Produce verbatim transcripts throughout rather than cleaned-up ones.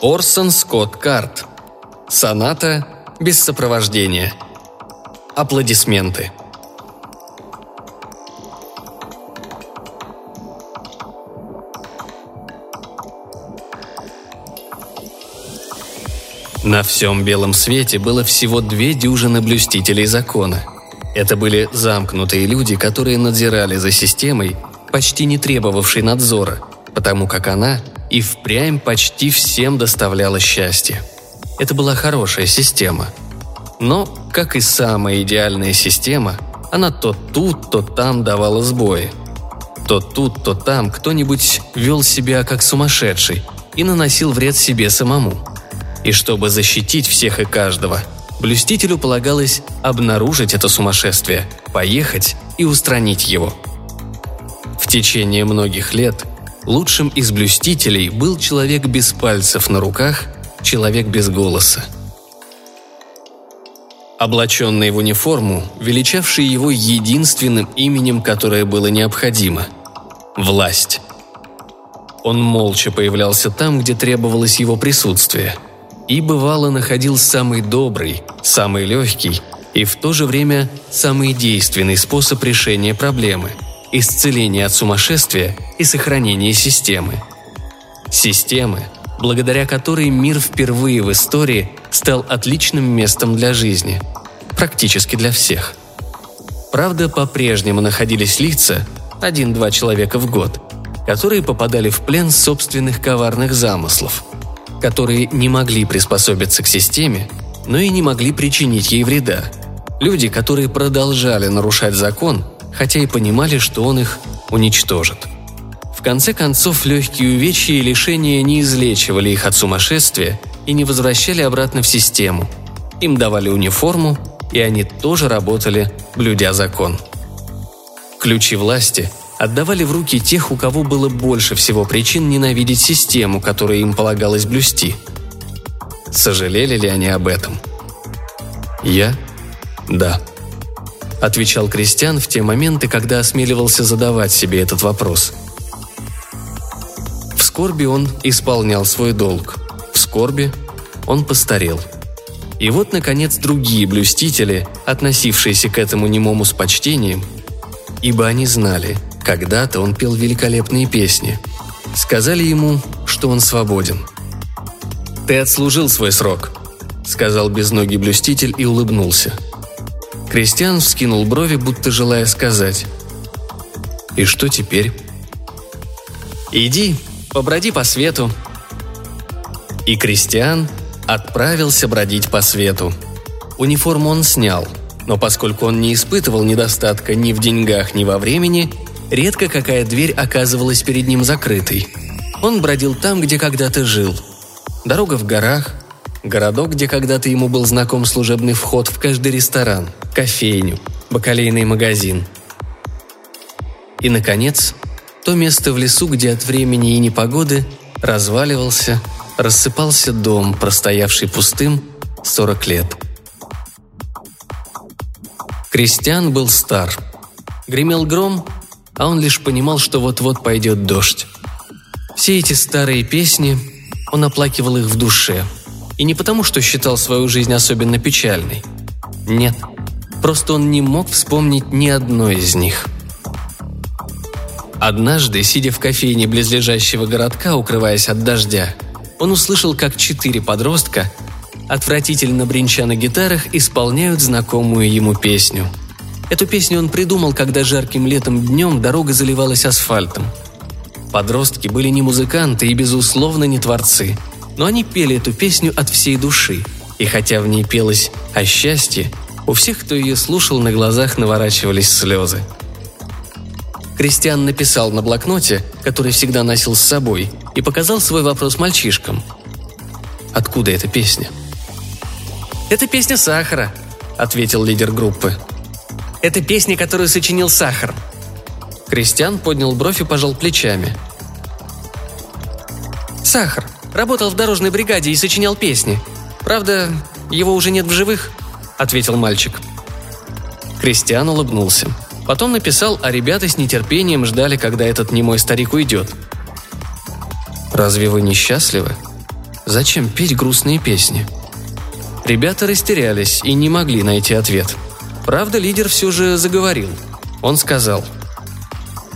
Орсон Скотт Кард. Соната без сопровождения. Аплодисменты. На всем белом свете было всего две дюжины блюстителей закона. Это были замкнутые люди, которые надзирали за системой, почти не требовавшей надзора, потому как она и впрямь почти всем доставляла счастье. Это была хорошая система. Но, как и самая идеальная система, она то тут, то там давала сбои. То тут, то там кто-нибудь вел себя как сумасшедший и наносил вред себе самому. И чтобы защитить всех и каждого, блюстителю полагалось обнаружить это сумасшествие, поехать и устранить его. В течение многих лет лучшим из блюстителей был человек без пальцев на руках, человек без голоса. Облаченный в униформу, величавший его единственным именем, которое было необходимо – власть. Он молча появлялся там, где требовалось его присутствие, и бывало находил самый добрый, самый легкий и в то же время самый действенный способ решения проблемы – исцеления от сумасшествия и сохранения системы. Системы, благодаря которой мир впервые в истории стал отличным местом для жизни, практически для всех. Правда, по-прежнему находились лица, один-два человека в год, которые попадали в плен собственных коварных замыслов, которые не могли приспособиться к системе, но и не могли причинить ей вреда. Люди, которые продолжали нарушать закон, хотя и понимали, что он их уничтожит. В конце концов, легкие увечья и лишения не излечивали их от сумасшествия и не возвращали обратно в систему. Им давали униформу, и они тоже работали, блюдя закон. Ключи власти отдавали в руки тех, у кого было больше всего причин ненавидеть систему, которую им полагалось блюсти. Сожалели ли они об этом? «Я? Да», – отвечал Кристиан в те моменты, когда осмеливался задавать себе этот вопрос. В скорби он исполнял свой долг. В скорби он постарел. И вот, наконец, другие блюстители, относившиеся к этому немому с почтением, ибо они знали, когда-то он пел великолепные песни, сказали ему, что он свободен. «Ты отслужил свой срок», — сказал безногий блюститель и улыбнулся. Кристиан вскинул брови, будто желая сказать: «И что теперь?» «Иди, поброди по свету». И Кристиан отправился бродить по свету. Униформу он снял, но поскольку он не испытывал недостатка ни в деньгах, ни во времени, редко какая дверь оказывалась перед ним закрытой. Он бродил там, где когда-то жил. Дорога в горах, городок, где когда-то ему был знаком служебный вход в каждый ресторан, кофейню, бакалейный магазин. И, наконец, то место в лесу, где от времени и непогоды разваливался, рассыпался дом, простоявший пустым сорок лет. Кристиан был стар. Гремел гром, а он лишь понимал, что вот-вот пойдет дождь. Все эти старые песни, он оплакивал их в душе. И не потому, что считал свою жизнь особенно печальной. Нет, просто он не мог вспомнить ни одной из них. Однажды, сидя в кофейне близлежащего городка, укрываясь от дождя, он услышал, как четыре подростка, отвратительно бренча на гитарах, исполняют знакомую ему песню. Эту песню он придумал, когда жарким летом днем дорога заливалась асфальтом. Подростки были не музыканты и, безусловно, не творцы, но они пели эту песню от всей души, и хотя в ней пелось о счастье, у всех, кто ее слушал, на глазах наворачивались слезы. Кристиан написал на блокноте, который всегда носил с собой, и показал свой вопрос мальчишкам. «Откуда эта песня?» «Это песня Сахара», — ответил лидер группы. «Это песня, которую сочинил Сахар». Кристиан поднял бровь и пожал плечами. «Сахар работал в дорожной бригаде и сочинял песни. Правда, его уже нет в живых», — ответил мальчик. Кристиан улыбнулся. Потом написал, а ребята с нетерпением ждали, когда этот немой старик уйдет. «Разве вы не счастливы?» — Зачем петь грустные песни? Ребята растерялись и не могли найти ответ. Правда, лидер все же заговорил. Он сказал: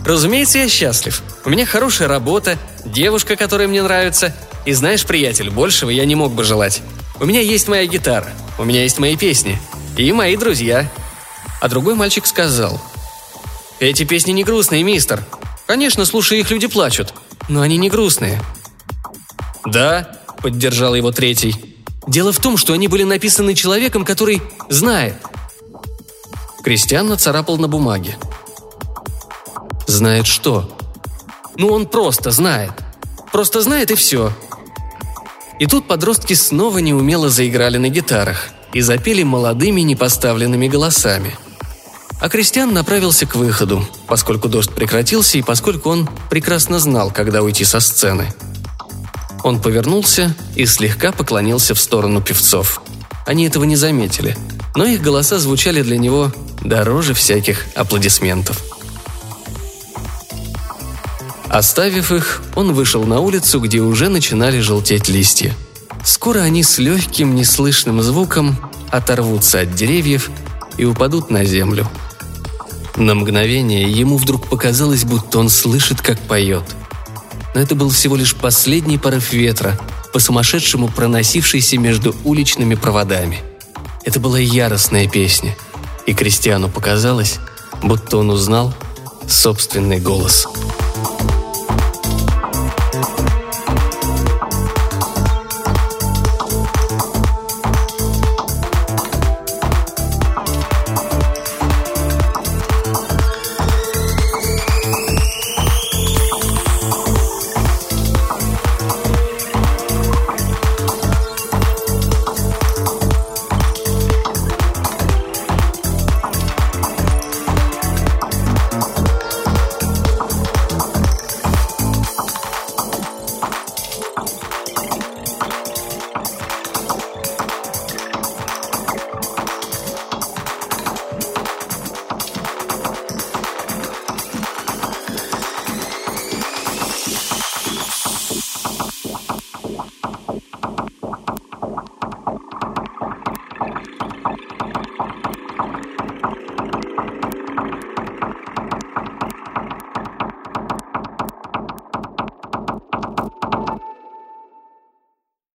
«Разумеется, я счастлив. У меня хорошая работа, девушка, которая мне нравится. И знаешь, приятель, большего я не мог бы желать. У меня есть моя гитара, у меня есть мои песни и мои друзья». А другой мальчик сказал: «Эти песни не грустные, мистер. Конечно, слушая их, люди плачут, но они не грустные». «Да», — поддержал его третий. «Дело в том, что они были написаны человеком, который знает». Кристиан нацарапал на бумаге. «Знает что?» «Ну, он просто знает. Просто знает и все». И тут подростки снова неумело заиграли на гитарах и запели молодыми непоставленными голосами. А Кристиан направился к выходу, поскольку дождь прекратился и поскольку он прекрасно знал, когда уйти со сцены. Он повернулся и слегка поклонился в сторону певцов. Они этого не заметили, но их голоса звучали для него дороже всяких аплодисментов. Оставив их, он вышел на улицу, где уже начинали желтеть листья. Скоро они с легким неслышным звуком оторвутся от деревьев и упадут на землю. На мгновение ему вдруг показалось, будто он слышит, как поет. Но это был всего лишь последний порыв ветра, по-сумасшедшему проносившийся между уличными проводами. Это была яростная песня, и Кристиану показалось, будто он узнал собственный голос.